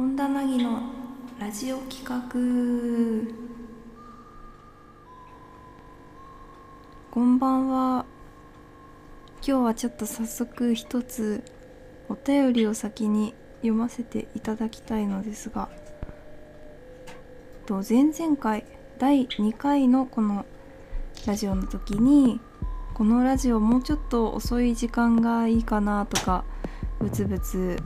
本田凪のラジオ企画。こんばんは。今日はちょっと早速一つお便りを先に読ませていただきたいのですが、前々回第2回のこのラジオの時に、このラジオもうちょっと遅い時間がいいかなとかブツブツ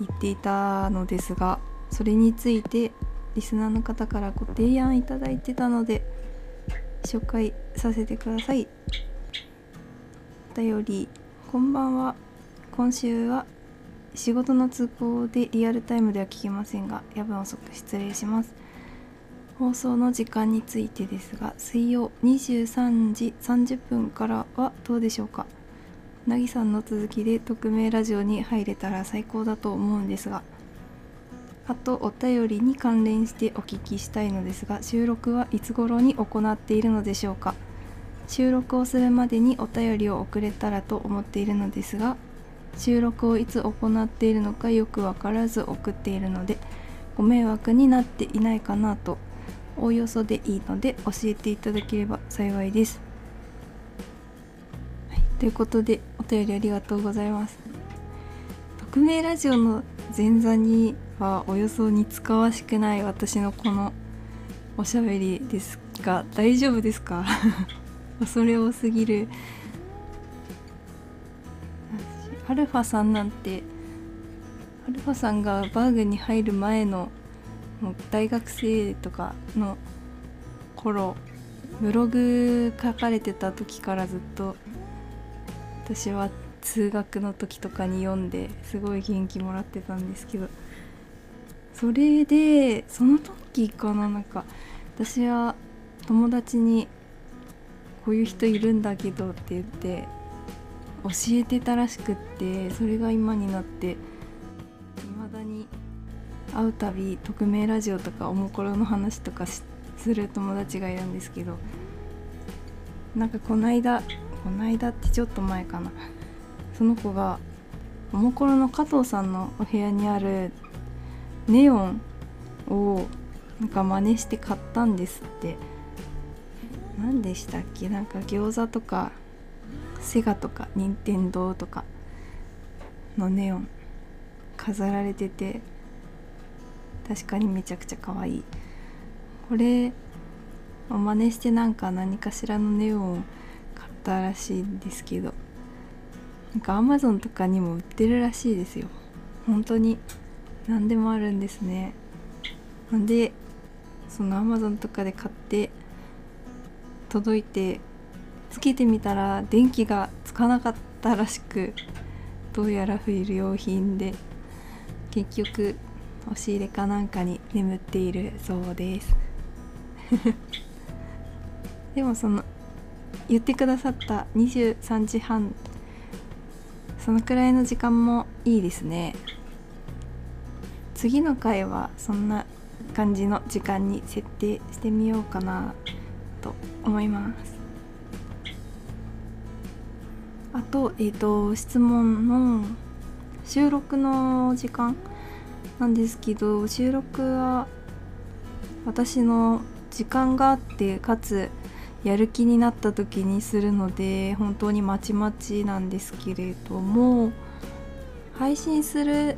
言っていたのですが、それについてリスナーの方からご提案いただいてたので紹介させてください。お便り。こんばんは。今週は仕事の都合でリアルタイムでは聞けませんが、夜分遅く失礼します。放送の時間についてですが、水曜23時30分からはどうでしょうか。なぎさんの続きで匿名ラジオに入れたら最高だと思うんですが、あとお便りに関連してお聞きしたいのですが、収録はいつ頃に行っているのでしょうか。収録をするまでにお便りを送れたらと思っているのですが、収録をいつ行っているのかよくわからず送っているので、ご迷惑になっていないかなと、おおよそでいいので教えていただければ幸いです、ということでお便りありがとうございます。匿名ラジオの前座にはおよそ似つかわしくない私のこのおしゃべりですが大丈夫ですか恐れ多すぎるアルファさんなんて、アルファさんがバーグに入る前の大学生とかの頃、ブログ書かれてた時からずっと私は通学の時とかに読んで、すごい元気もらってたんですけど、それでその時かな、なんか私は友達にこういう人いるんだけどって言って教えてたらしくって、それが今になって未だに会うたび匿名ラジオとかおもころの話とかする友達がいるんですけど、なんかこないだってちょっと前かな、その子がおもころの加藤さんのお部屋にあるネオンをなんか真似して買ったんですって。何でしたっけ、なんか餃子とかセガとか任天堂とかのネオン飾られてて、確かにめちゃくちゃ可愛い。これを真似してなんか何かしらのネオンを買ったらしいんですけど、なんか Amazon とかにも売ってるらしいですよ。本当に何でもあるんですね。なんでその Amazon とかで買って届いてつけてみたら電気がつかなかったらしく、どうやら不良品で結局押し入れかなんかに眠っているそうですでもその言ってくださった23時半、そのくらいの時間もいいですね。次の回はそんな感じの時間に設定してみようかなと思います。あと、質問の収録の時間なんですけど、収録は私の時間があって、かつやる気になった時にするので本当にまちまちなんですけれども、配信する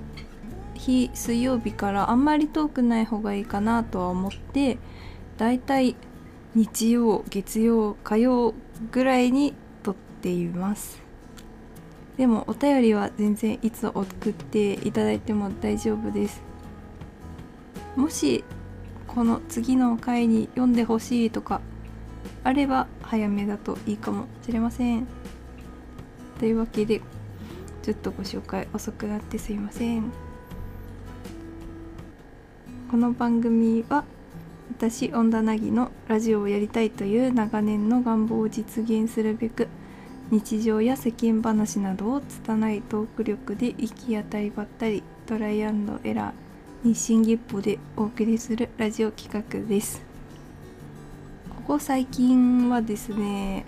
日水曜日からあんまり遠くない方がいいかなとは思って、だいたい日曜、月曜、火曜ぐらいに撮っています。でもお便りは全然いつ送っていただいても大丈夫です。もしこの次の回に読んでほしいとかあれば早めだといいかもしれません。というわけでちょっとご紹介遅くなってすいません。この番組は私本田凪のラジオをやりたいという長年の願望を実現するべく、日常や世間話などを拙いトーク力で行き当たりばったり、トライアンドエラー、日進月歩でお送りするラジオ企画です。ここ最近はですね、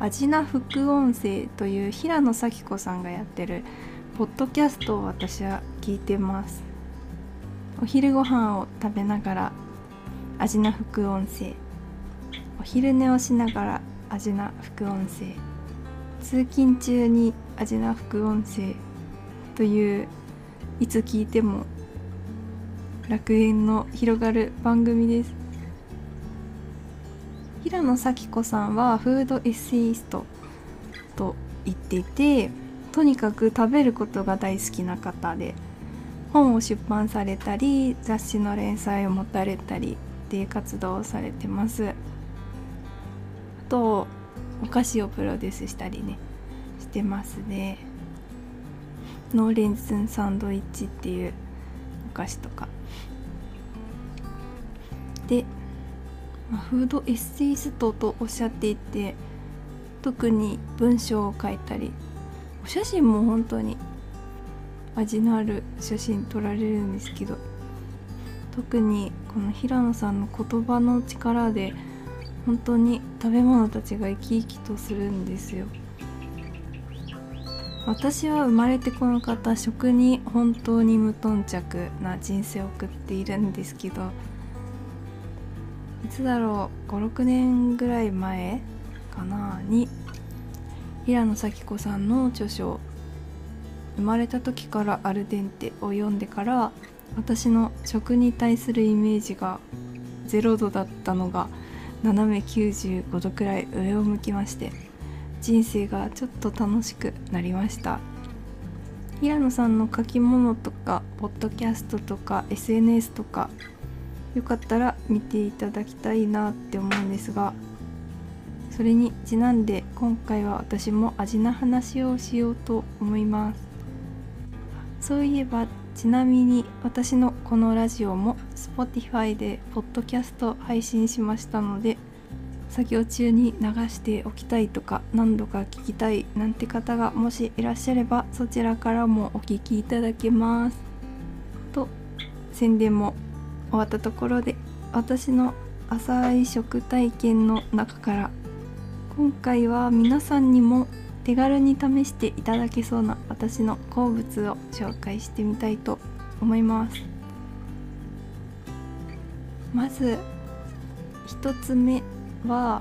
アジナ副音声という平野咲子さんがやってるポッドキャストを私は聞いてます。お昼ご飯を食べながらアジナ副音声、お昼寝をしながらアジナ副音声、通勤中にアジナ副音声という、いつ聞いても楽園の広がる番組です。平野咲子さんはフードエッセイストと言っていて、とにかく食べることが大好きな方で、本を出版されたり雑誌の連載を持たれたりっていう活動をされてます。あとお菓子をプロデュースしたりねしてますね。ノーレンズンサンドイッチっていうお菓子とかで、フードエッセイストとおっしゃっていて、特に文章を書いたりお写真も本当に味のある写真撮られるんですけど、特にこの平野さんの言葉の力で本当に食べ物たちが生き生きとするんですよ。私は生まれてこの方、食に本当に無頓着な人生を送っているんですけど、いつだろう、5、6年ぐらい前かなに平野咲子さんの著書、生まれた時からアルデンテを読んでから、私の食に対するイメージが0度だったのが斜め95度くらい上を向きまして、人生がちょっと楽しくなりました。平野さんの書き物とかポッドキャストとか SNS とか、よかったら見ていただきたいなって思うんですが、それにちなんで今回は私も味な話をしようと思います。そういえば、ちなみに私のこのラジオも Spotify でポッドキャスト配信しましたので、作業中に流しておきたいとか何度か聞きたいなんて方がもしいらっしゃれば、そちらからもお聞きいただけますと、宣伝も終わったところで、私の浅い食体験の中から、今回は皆さんにも手軽に試していただけそうな私の好物を紹介してみたいと思います。まず一つ目は、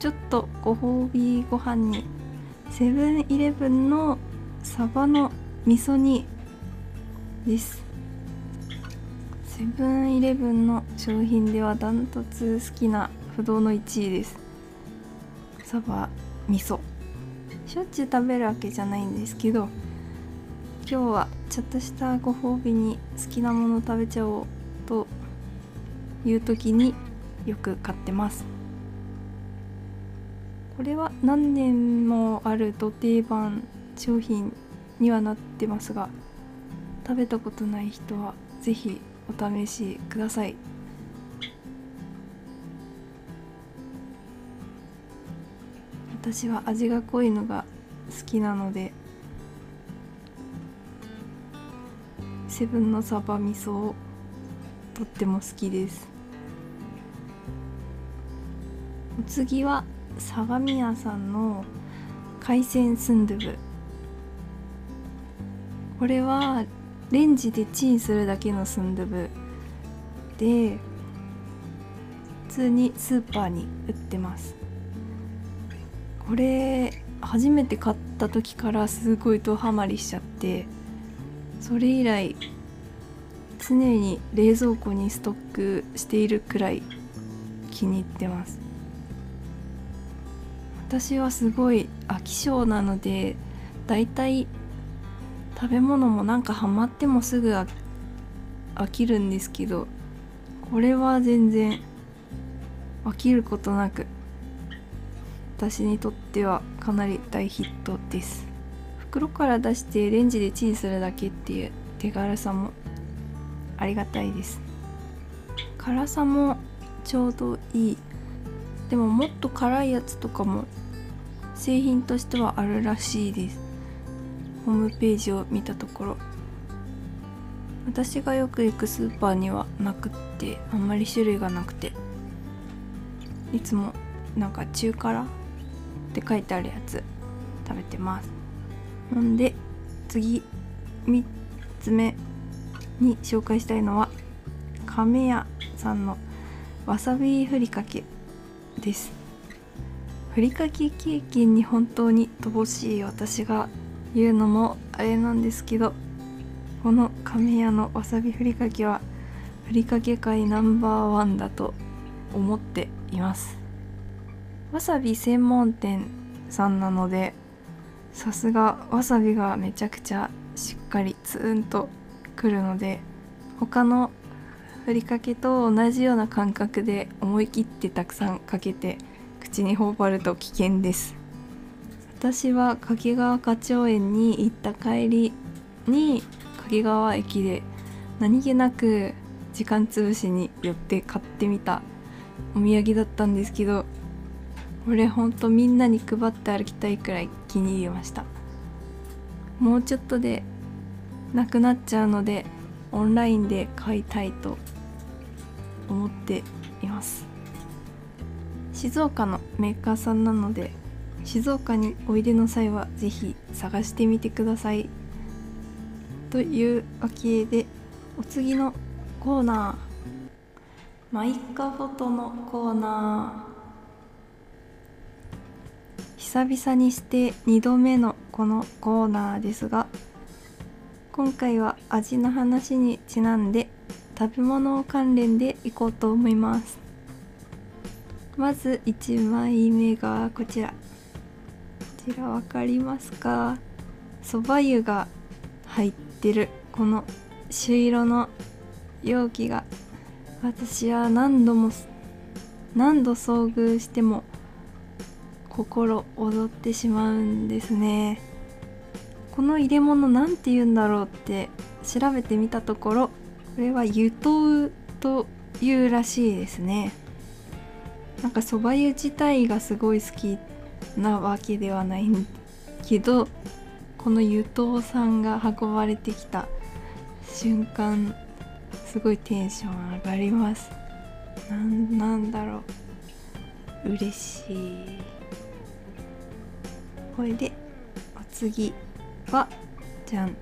ちょっとご褒美ご飯にセブンイレブンのサバの味噌煮です。セブンイレブンの商品ではダントツ好きな不動の1位です。サバ味噌、しょっちゅう食べるわけじゃないんですけど、今日はちょっとしたご褒美に好きなものを食べちゃおうという時によく買ってます。これは何年もあるド定番商品にはなってますが、食べたことない人はぜひお試しください。私は味が濃いのが好きなので、セブンのサバ味噌をとっても好きです。お次は相模屋さんの海鮮スンドゥブ。これはレンジでチンするだけのスンドゥブで、普通にスーパーに売ってます。これ初めて買った時からすごいドハマりしちゃって、それ以来常に冷蔵庫にストックしているくらい気に入ってます。私はすごい飽き性なので、だいたい食べ物もなんかハマってもすぐ飽きるんですけど、これは全然飽きることなく、私にとってはかなり大ヒットです。袋から出してレンジでチンするだけっていう手軽さもありがたいです。辛さもちょうどいい。でももっと辛いやつとかも製品としてはあるらしいです。ホームページを見たところ、私がよく行くスーパーにはなくって、あんまり種類がなくて、いつもなんか中辛って書いてあるやつ食べてます。なんで次3つ目に紹介したいのは亀屋さんのわさびふりかけです。ふりかけ経験に本当に乏しい私が言うのもあれなんですけど、この亀屋のわさびふりかけはふりかけ界No.1だと思っています。わさび専門店さんなので、さすがわさびがめちゃくちゃしっかりツーンとくるので、他のふりかけと同じような感覚で思い切ってたくさんかけて口に頬張ると危険です。私は掛川花鳥園に行った帰りに掛川駅で何気なく時間つぶしに寄って買ってみたお土産だったんですけど、これほんとみんなに配って歩きたいくらい気に入りました。もうちょっとでなくなっちゃうのでオンラインで買いたいと思っています。静岡のメーカーさんなので、静岡においでの際はぜひ探してみてください。というわけで、お次のコーナー、マイカフォトのコーナー。久々にして2度目のこのコーナーですが、今回は味の話にちなんで食べ物関連でいこうと思います。まず1枚目がこちら。こちらわかりますか？そば湯が入ってるこの朱色の容器が、私は何度遭遇しても心躍ってしまうんですね。この入れ物なんて言うんだろうって調べてみたところ、これは湯豆というらしいですね。なんかそば湯自体がすごい好きなわけではないけど、この湯豆さんが運ばれてきた瞬間、すごいテンション上がります。なんだろう、嬉しい。これでお次はじゃん。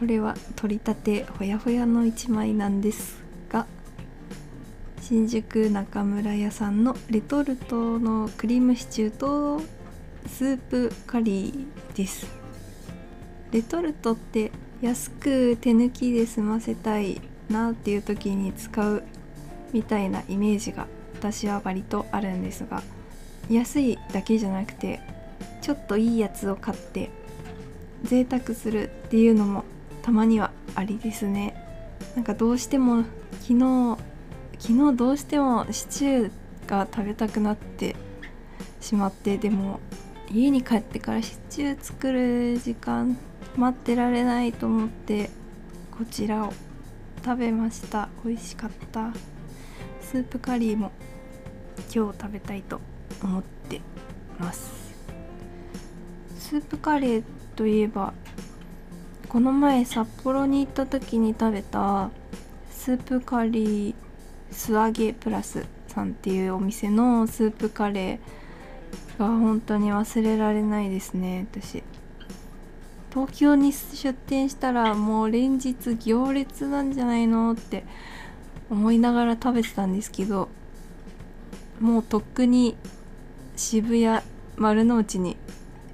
これは取り立てほやほやの一枚なんですが、新宿中村屋さんのレトルトのクリームシチューとスープカリーです。レトルトって安く手抜きで済ませたいなっていう時に使うみたいなイメージが私は割とあるんですが、安いだけじゃなくてちょっといいやつを買って贅沢するっていうのもたまにはありですね。なんかどうしても昨日どうしてもシチューが食べたくなってしまって、でも家に帰ってからシチュー作る時間待ってられないと思ってこちらを食べました。美味しかった。スープカリーも今日食べたいと思ってます。スープカレーといえば、この前札幌に行った時に食べたスープカリー素揚げプラスさんっていうお店のスープカレーが本当に忘れられないですね。私東京に出店したらもう連日行列なんじゃないのって思いながら食べてたんですけど、もうとっくに渋谷丸の内に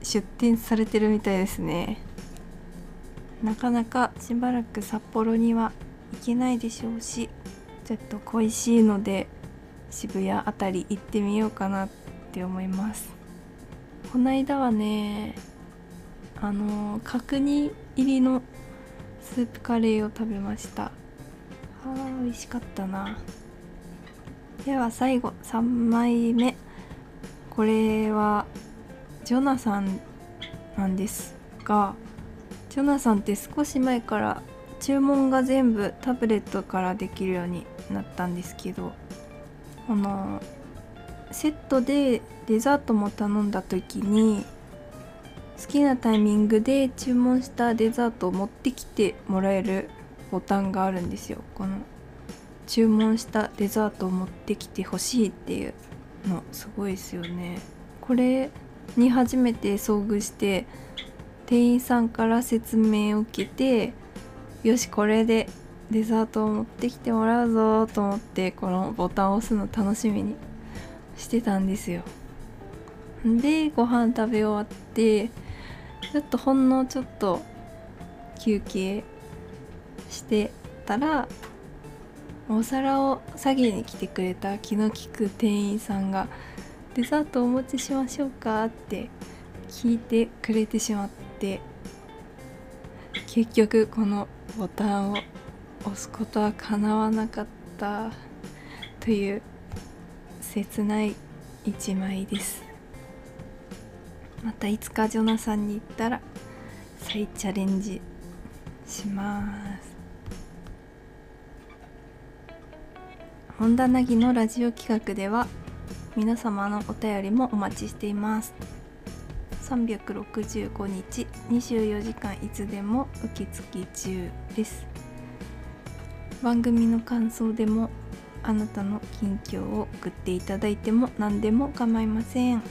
出店されてるみたいですね。なかなかしばらく札幌には行けないでしょうし、ちょっと恋しいので渋谷あたり行ってみようかなって思います。こないだはね、角煮入りのスープカレーを食べました。美味しかったな。では最後3枚目、これはジョナサンなんですが、ジョナサンって少し前から注文が全部タブレットからできるようになったんですけど、セットでデザートも頼んだ時に好きなタイミングで注文したデザートを持ってきてもらえるボタンがあるんですよ。この注文したデザートを持ってきてほしいっていうのすごいですよね。これに初めて遭遇して、店員さんから説明を受けてよしこれでデザートを持ってきてもらうぞと思って、このボタンを押すの楽しみにしてたんですよ。でご飯食べ終わってちょっとほんのちょっと休憩してたら、お皿を下げに来てくれた気の利く店員さんが「デザートお持ちしましょうか?」って聞いてくれてしまって、結局このボタンを押すことはかなわなかったという切ない一枚です。またいつかジョナサンに行ったら再チャレンジします。本田凪のラジオ企画では皆様のお便りもお待ちしています。365日24時間いつでも受付中です。番組の感想でもあなたの近況を送っていただいても何でも構いません。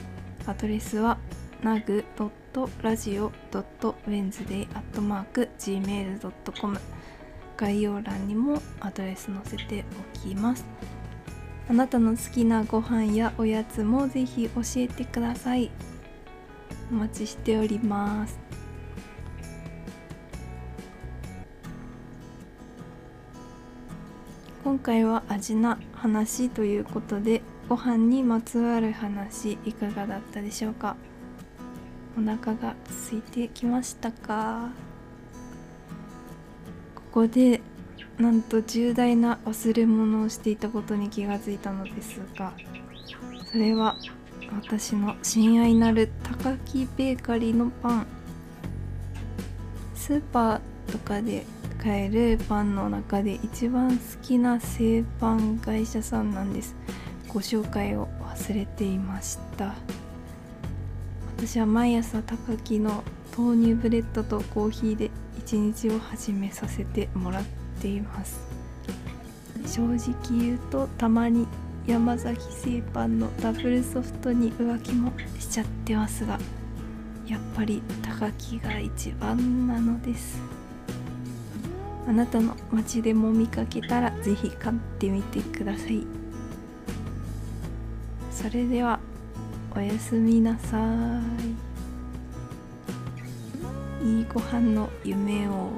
アドレスは nag.radio.wednesday@gmail.com、 概要欄にもアドレス載せておきます。あなたの好きなご飯やおやつもぜひ教えてください。お待ちしております。今回は味な話ということで、ご飯にまつわる話いかがだったでしょうか。お腹が空いてきましたか。ここでなんと重大な忘れ物をしていたことに気がついたのですが、それは私の親愛なる高木ベーカリーのパン。スーパーとかで買えるパンの中で一番好きな製パン会社さんなんです。ご紹介を忘れていました。私は毎朝高木の豆乳ブレッドとコーヒーで一日を始めさせてもらっています。正直言うとたまに山崎製パンのダブルソフトに浮気もしちゃってますが、やっぱり高木が一番なのです。あなたの街でも見かけたらぜひ買ってみてください。それではおやすみなさい。いいご飯の夢を。